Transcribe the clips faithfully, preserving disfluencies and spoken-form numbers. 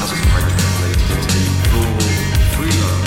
hasn't quite translated into global free love.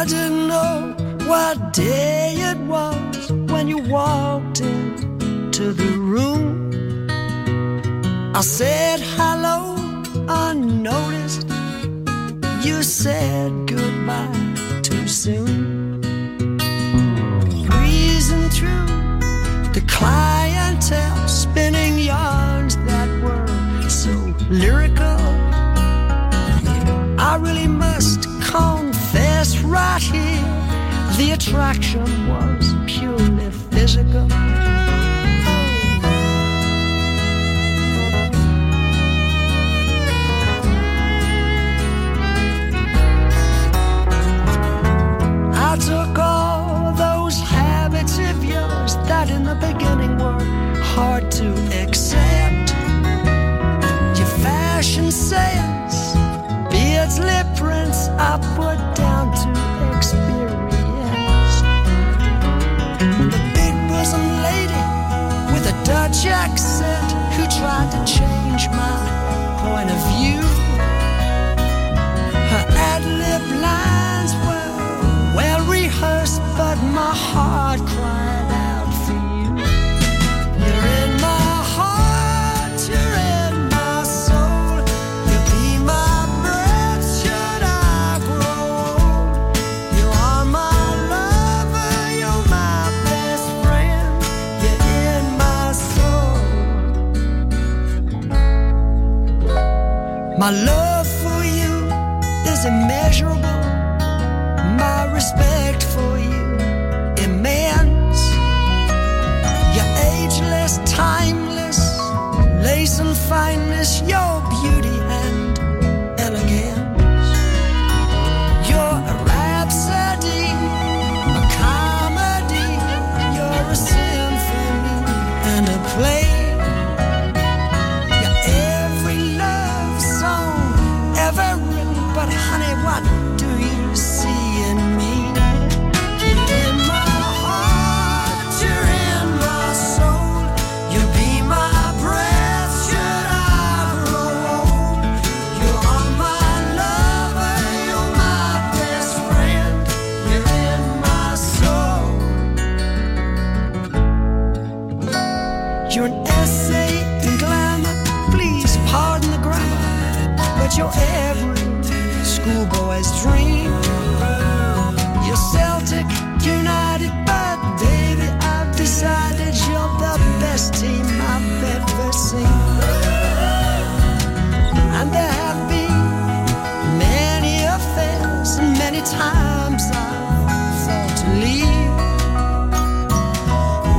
I didn't know what day it was when you walked into the room. I said hello unnoticed. You said goodbye too soon. Breezing through the clientele, spinning yarns that were so lyrical. I really must confess right here, the attraction was purely physical. I took all those habits of yours that in the beginning were hard to accept. Your fashion sense, beards, lip prints, I put down to experience. The big bosom lady with a Dutch accent who tried to change my point of view. Her ad-lib lines were well rehearsed, but my heart cried out for you. You're in my heart, you're in my soul. You'll be my breath should I grow old. You are my lover, you're my best friend. You're in my soul. My love for you is immeasurable. Respect for you immense. You're ageless, timeless, lace and fineness, your beauty and elegance. You're a rhapsody, a comedy, you're a symphony and a play. You're every love song ever written, but honey, what do you see? You're every schoolboy's dream. You're Celtic United, but baby, I've decided you're the best team I've ever seen. And there have been many affairs, and many times I've thought to leave.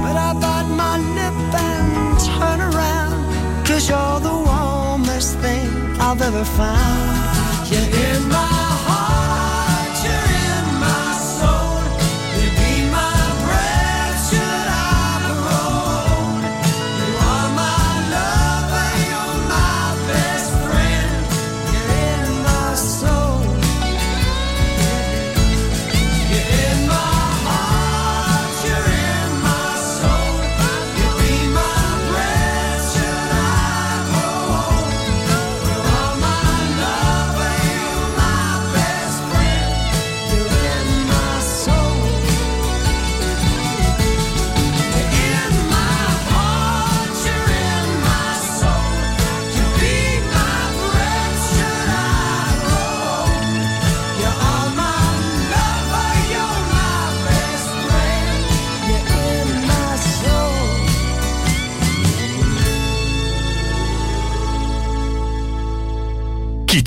But I bite my lip and turn around, cause you're the warmest thing I've ever found. You're in my heart, you're in my soul. You'd be my breath should I grow old. You are my lover, you're my best friend. You're in my soul. You're in my heart, you're in my soul. You'd be my breath should I grow old.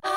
Down.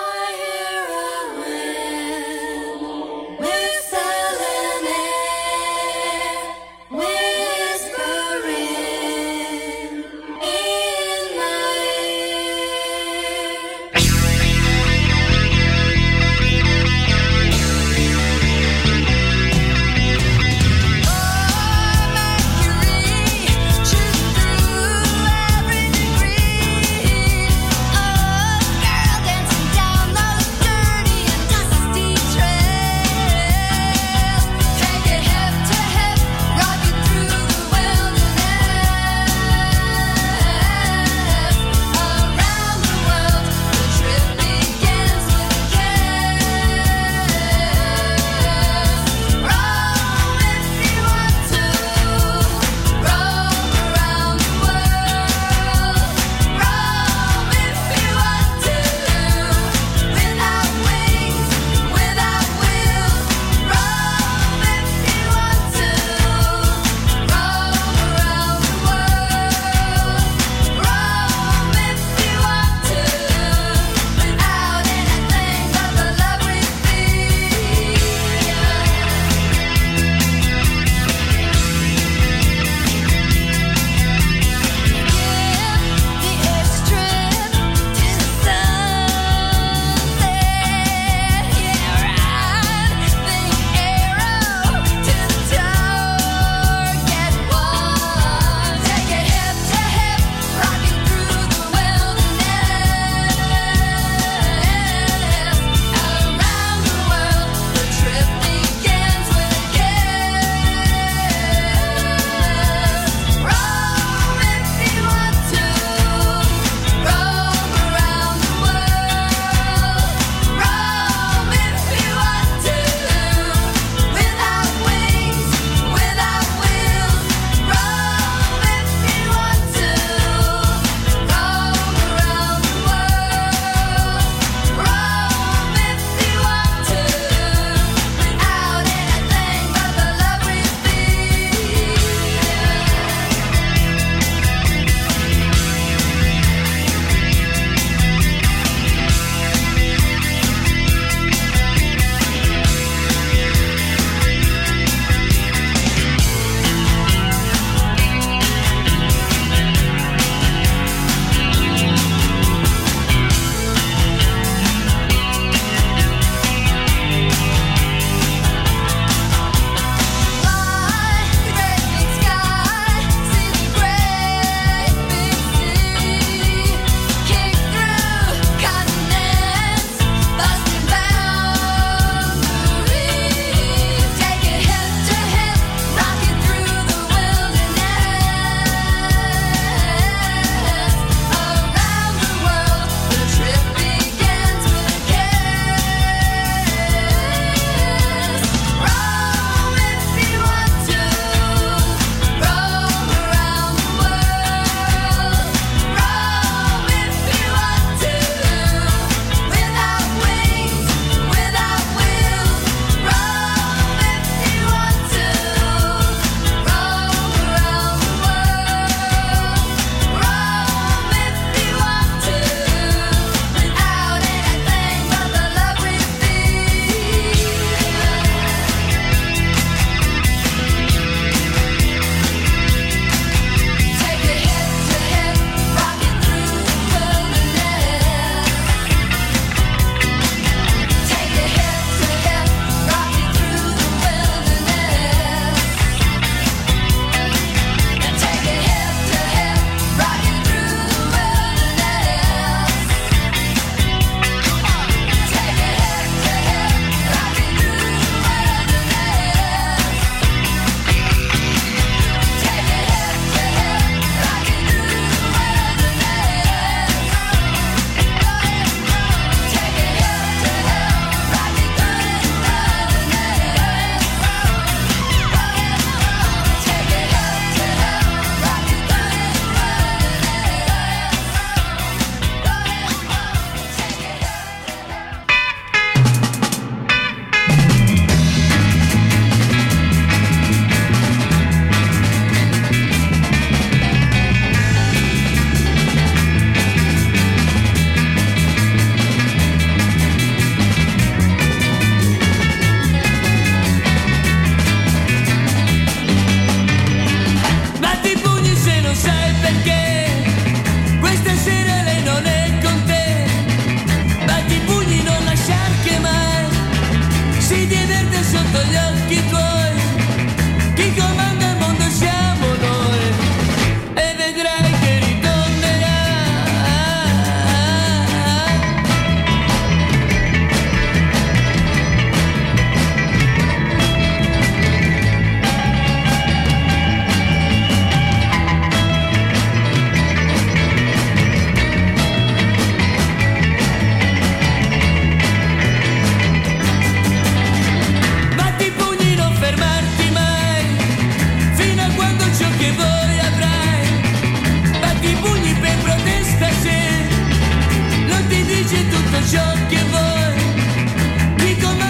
should give up. Chi comanda il mondo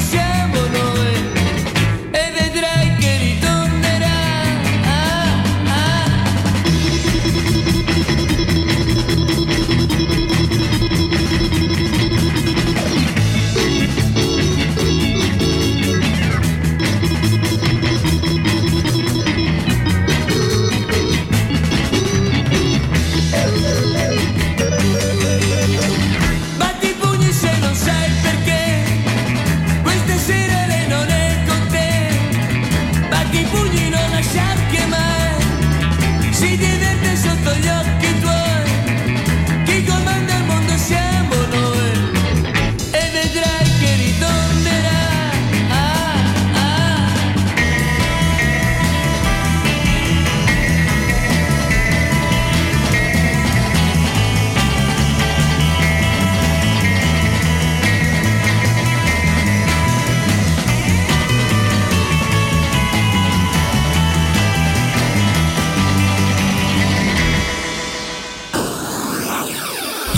siamo noi e vedrai che ritornerà. Ah, ah. Batti i pugni se non sai perché questa sera lei non è con te. Batti i pugni, non lasciar che mai si diverte sotto gli occhi tuoi. Chi comanda il mondo siamo noi e vedrai che ritornerà. Ah, ah.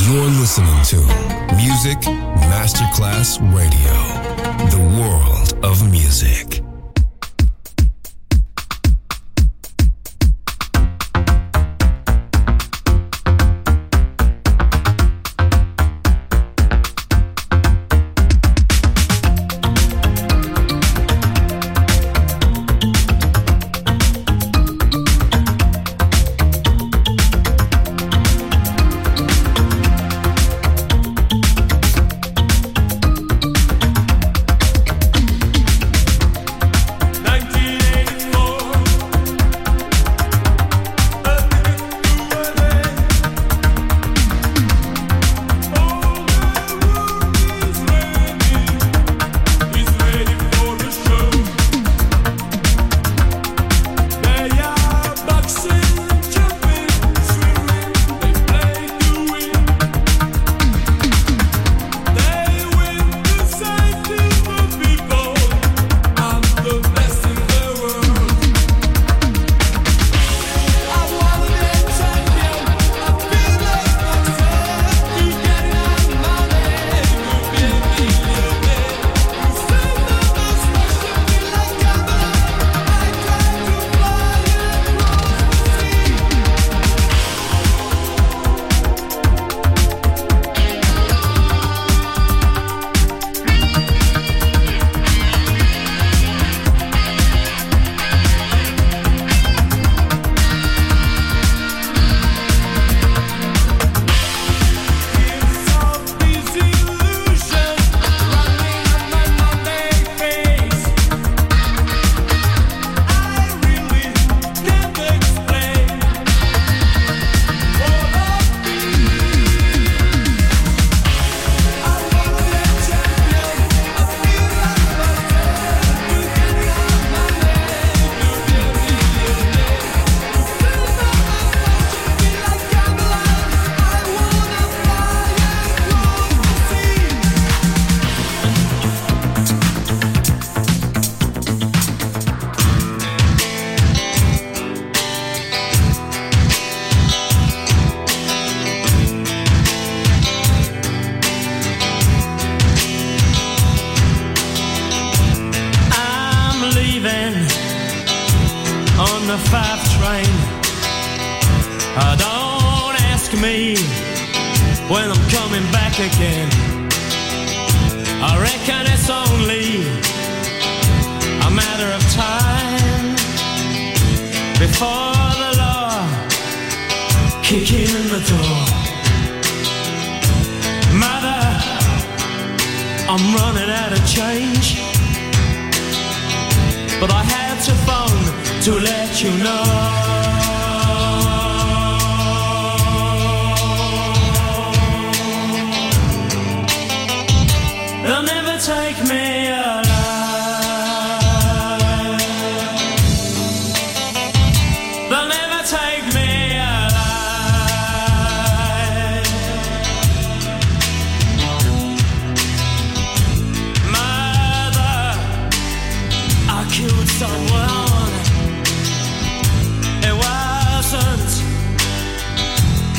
You're listening to Music Masterclass Radio, the world of music.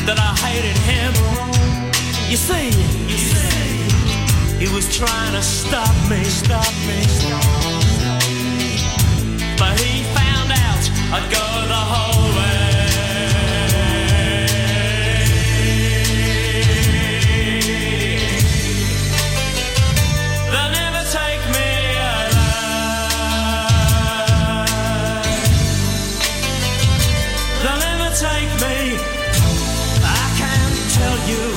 That I hated him. You see, you see. was trying to stop me, stop me, stop me. But he found out I'd go the whole way. They'll never take me alive. They'll never take me. I can't tell you.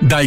Dai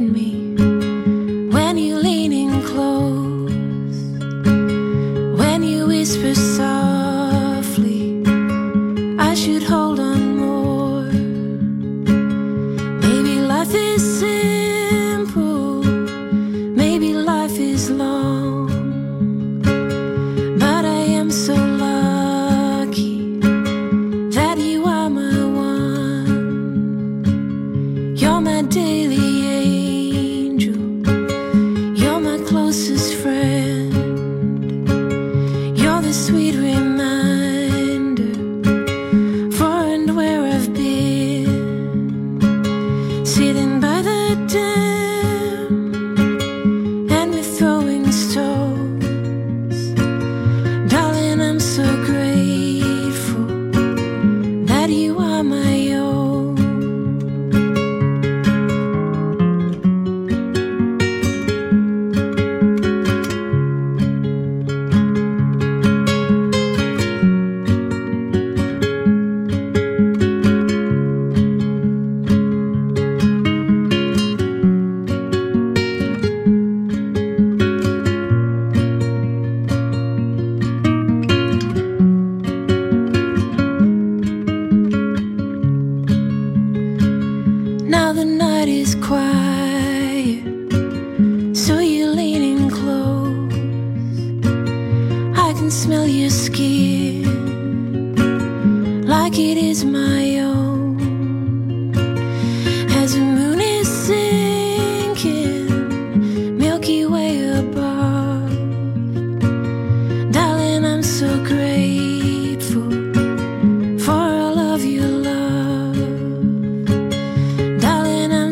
me, when you lean in close, when you whisper softly, I should hold on.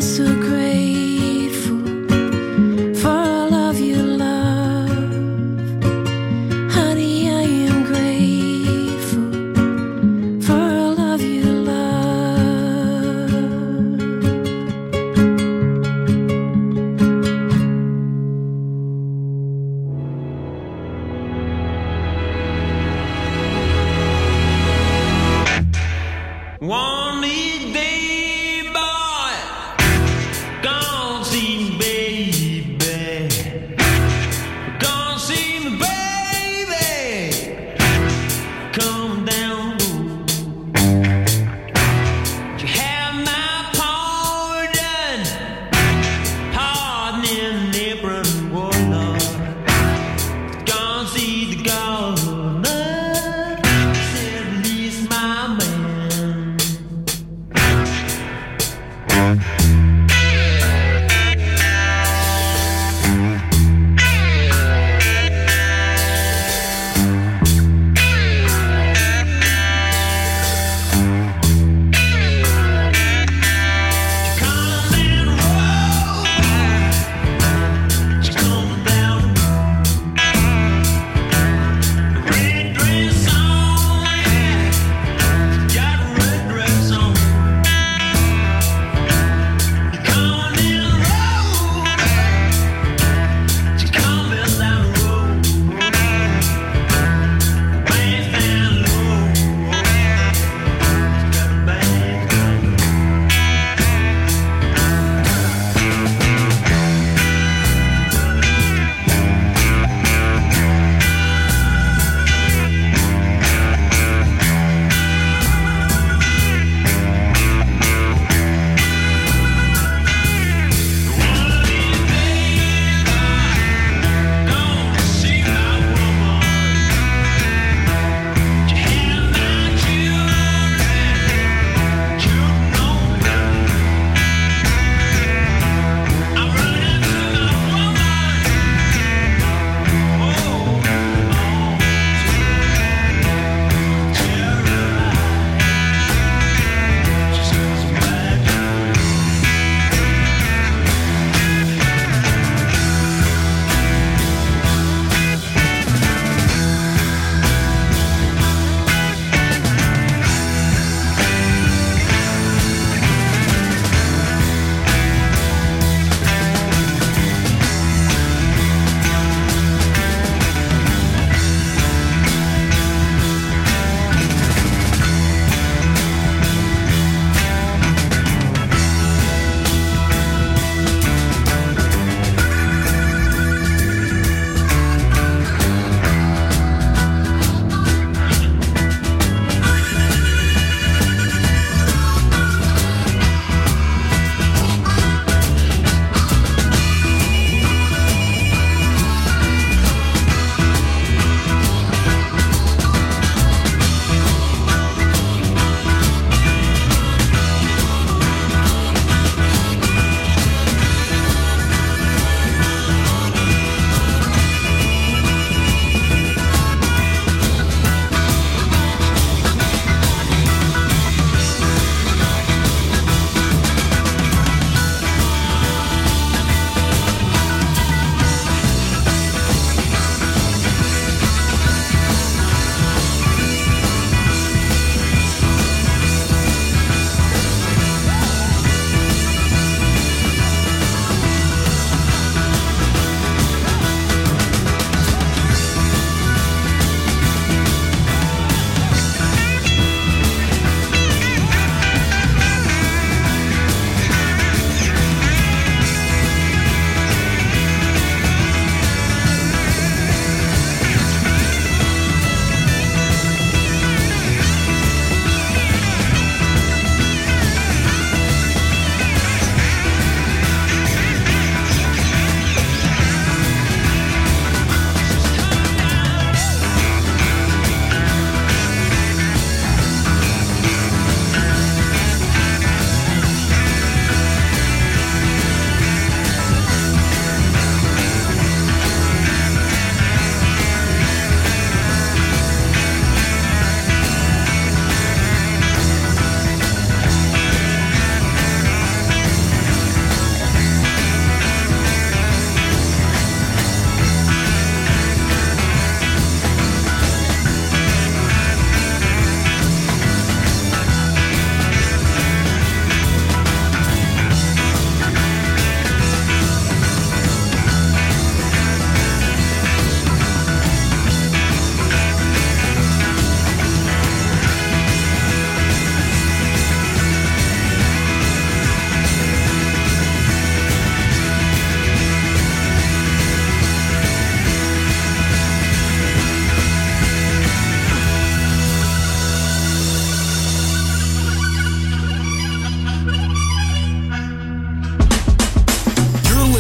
So great.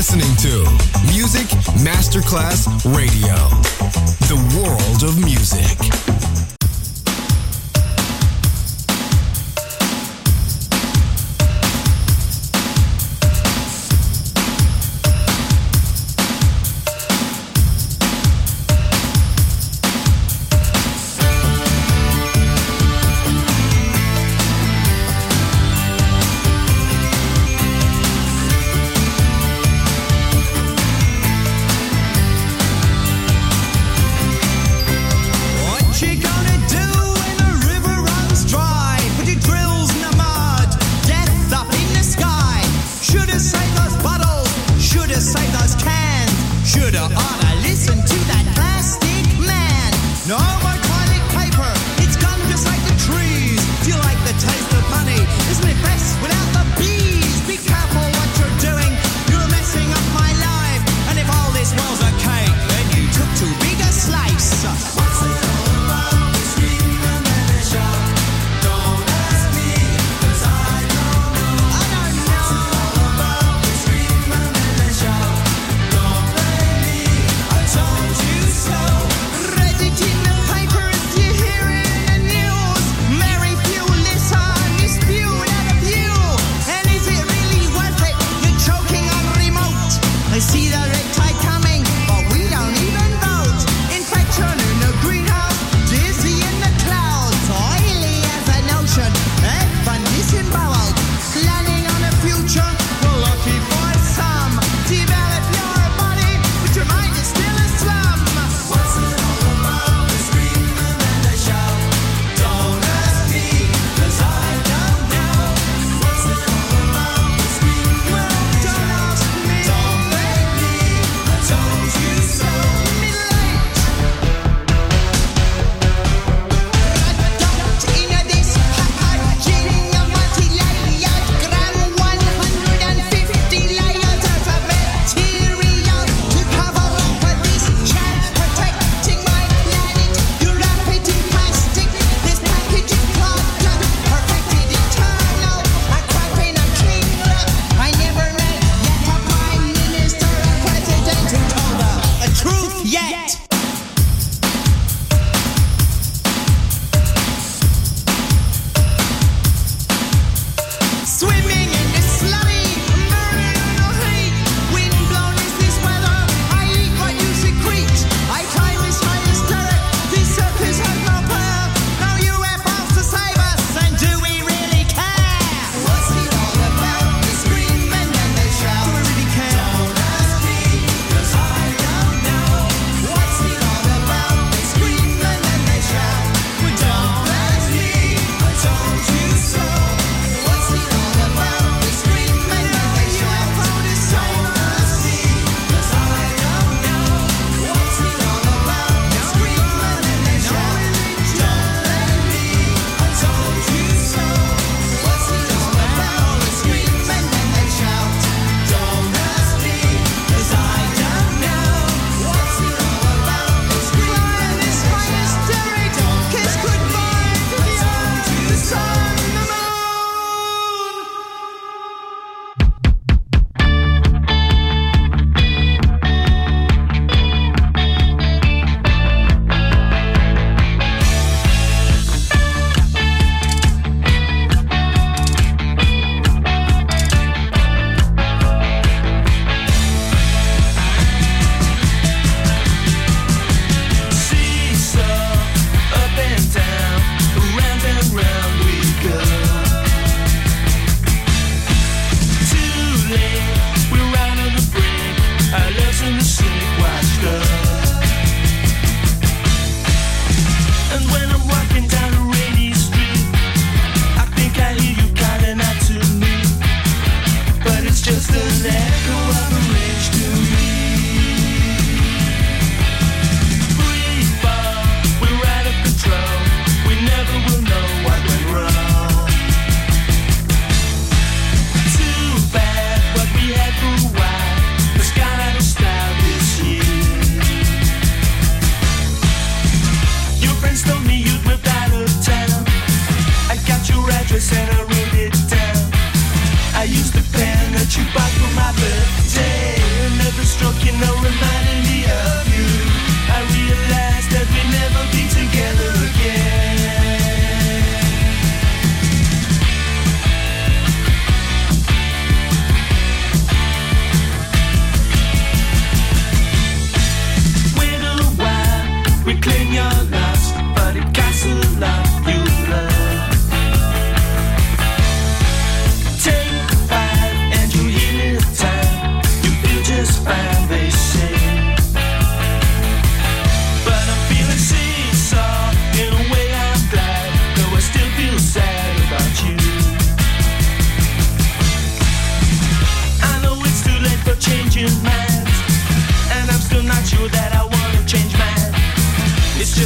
listening to Music Masterclass Radio, the world of music. Chica.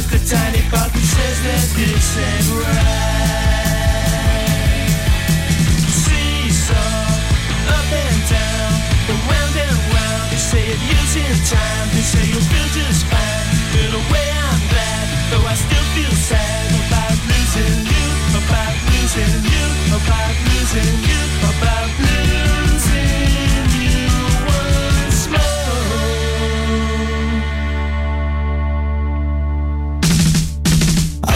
just a tiny part that says that this ain't right. Seesaw, up and down, and round and round. They say it using time, they say you'll feel just fine. In a way I'm glad, though I still feel sad about losing you, about losing you, about losing you, about losing you. I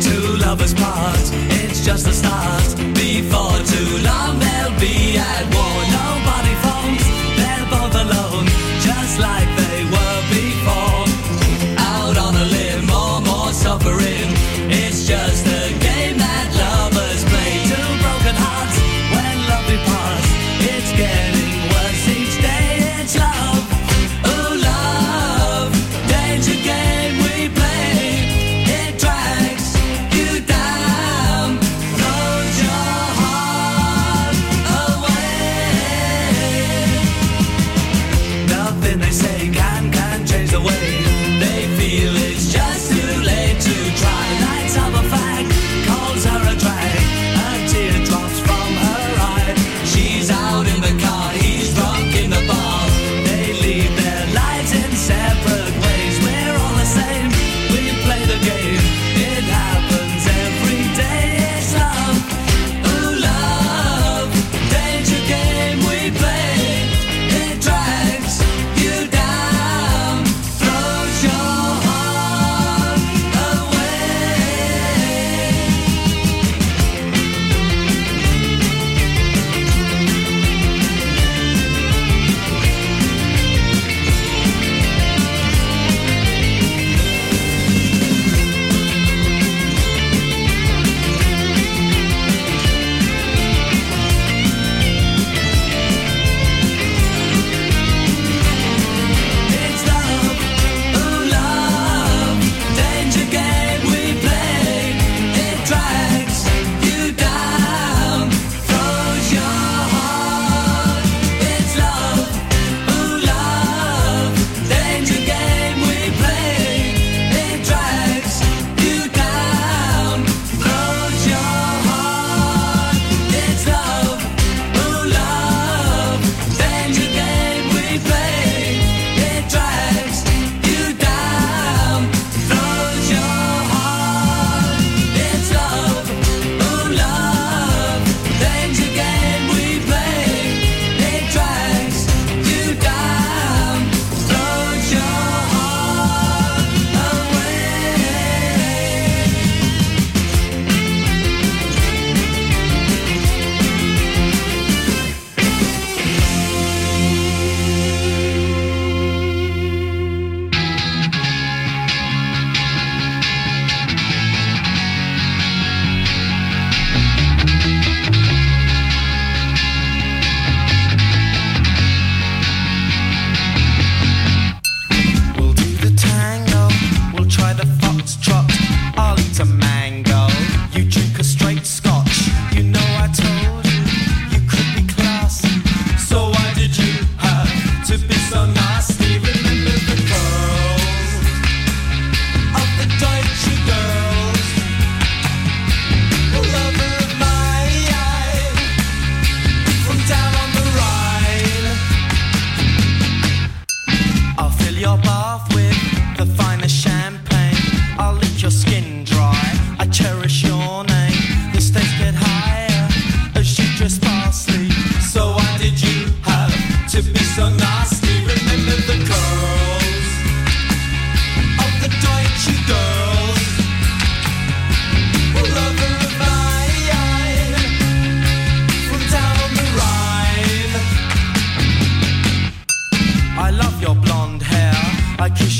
Two lovers part. Just a start. Before too long they'll be at war. Nobody phones, they're both alone, just like they were before. Out on a limb or more suffering. It's just a game that lovers play. Two broken hearts when love departs. It's getting worse each day. It's love, oh love, danger game we play. It drags you down.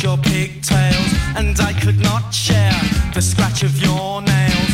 Your pigtails, and I could not share the scratch of your nails.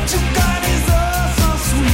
What you got is all so sweet.